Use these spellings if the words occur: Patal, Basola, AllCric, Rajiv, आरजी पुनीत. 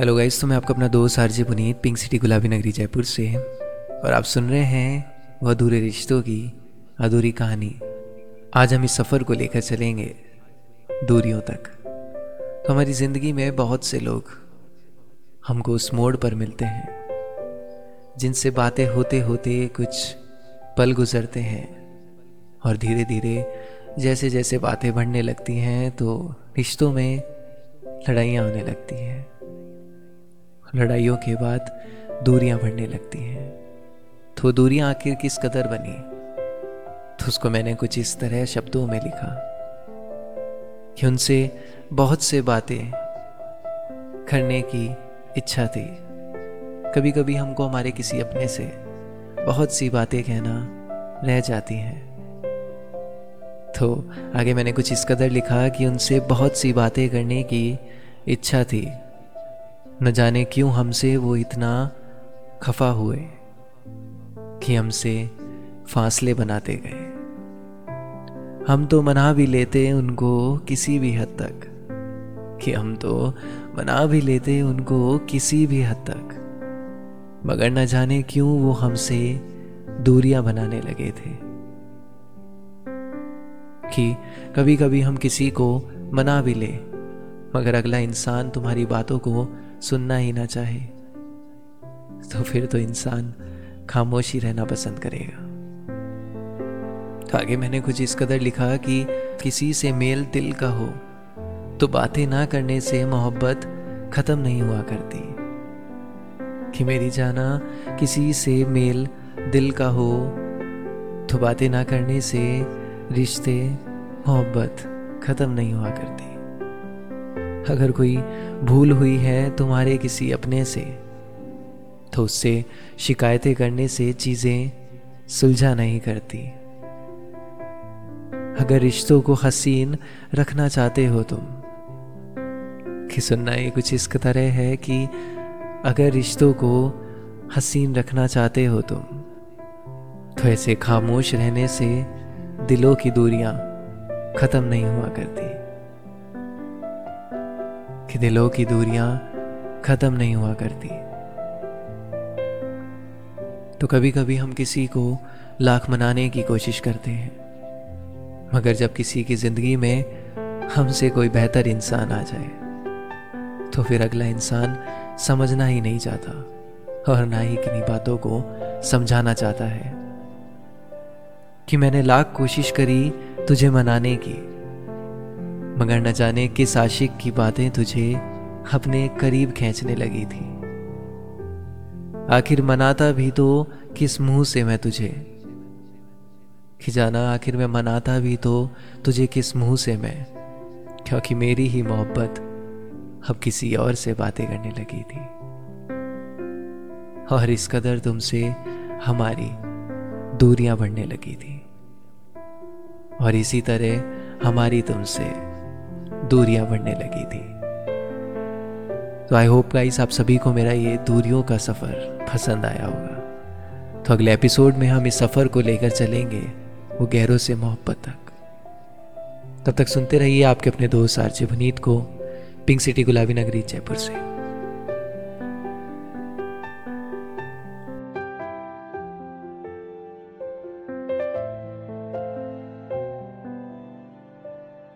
Hello guys, तो मैं आपका अपना दोस्त आरजी पुनीत पिंक सिटी गुलाबी नगरी जयपुर से, और आप सुन रहे हैं वह अधूरे रिश्तों की अधूरी कहानी। आज हम इस सफ़र को लेकर चलेंगे दूरियों तक। तो हमारी ज़िंदगी में बहुत से लोग हमको उस मोड़ पर मिलते हैं जिनसे बातें होते होते कुछ पल गुजरते हैं, और धीरे धीरे जैसे जैसे बातें बढ़ने लगती हैं तो रिश्तों में लड़ाइयाँ होने लगती हैं। लड़ाइयों के बाद दूरियां बढ़ने लगती हैं। तो दूरियां आखिर किस कदर बनी, तो उसको मैंने कुछ इस तरह शब्दों में लिखा कि उनसे बहुत से बातें करने की इच्छा थी। कभी कभी हमको हमारे किसी अपने से बहुत सी बातें कहना रह जाती हैं। तो आगे मैंने कुछ इस कदर लिखा कि उनसे बहुत सी बातें करने की इच्छा थी, न जाने क्यों हमसे वो इतना खफा हुए कि हमसे फासले बनाते गए। हम तो मना भी लेते उनको किसी भी हद तक मगर न जाने क्यों वो हमसे दूरियां बनाने लगे थे। कि कभी कभी हम किसी को मना भी ले मगर अगला इंसान तुम्हारी बातों को सुनना ही ना चाहे तो फिर तो इंसान खामोशी रहना पसंद करेगा। तो आगे मैंने कुछ इस कदर लिखा कि किसी से मेल दिल का हो तो बातें ना करने से मोहब्बत खत्म नहीं हुआ करती। कि मेरी जाना, किसी से मेल दिल का हो तो बातें ना करने से रिश्ते मोहब्बत खत्म नहीं हुआ करती। अगर कोई भूल हुई है तुम्हारे किसी अपने से तो उससे शिकायतें करने से चीज़ें सुलझा नहीं करती। अगर रिश्तों को हसीन रखना चाहते हो तुम, कि सुनना ये कुछ इस तरह है कि अगर रिश्तों को हसीन रखना चाहते हो तुम तो ऐसे खामोश रहने से दिलों की दूरियां ख़त्म नहीं हुआ करती। कि दिलों की दूरियां खत्म नहीं हुआ करती। तो कभी कभी हम किसी को लाख मनाने की कोशिश करते हैं मगर जब किसी की जिंदगी में हमसे कोई बेहतर इंसान आ जाए तो फिर अगला इंसान समझना ही नहीं चाहता और ना ही किन्हीं बातों को समझाना चाहता है। कि मैंने लाख कोशिश करी तुझे मनाने की मगर न जाने किस आशिक की बातें तुझे अपने करीब खींचने लगी थी। आखिर मनाता भी तो किस मुंह से मैं तुझे, कि जाना आखिर मैं मनाता भी तो तुझे किस मुंह से मैं, क्योंकि मेरी ही मोहब्बत अब किसी और से बातें करने लगी थी। और इस कदर तुमसे हमारी दूरियां बढ़ने लगी थी, और इसी तरह हमारी तुमसे दूरियां बढ़ने लगी थी। तो आई होप गाइस आप सभी को मेरा ये दूरियों का सफ़र पसंद आया होगा। तो अगले एपिसोड में हम इस सफ़र को लेकर चलेंगे वो गहरों से मोहब्बत तक। तब तक सुनते रहिए आपके अपने दोस्त आरजे पुनीत को, पिंक सिटी गुलाबी नगरी जयपुर से।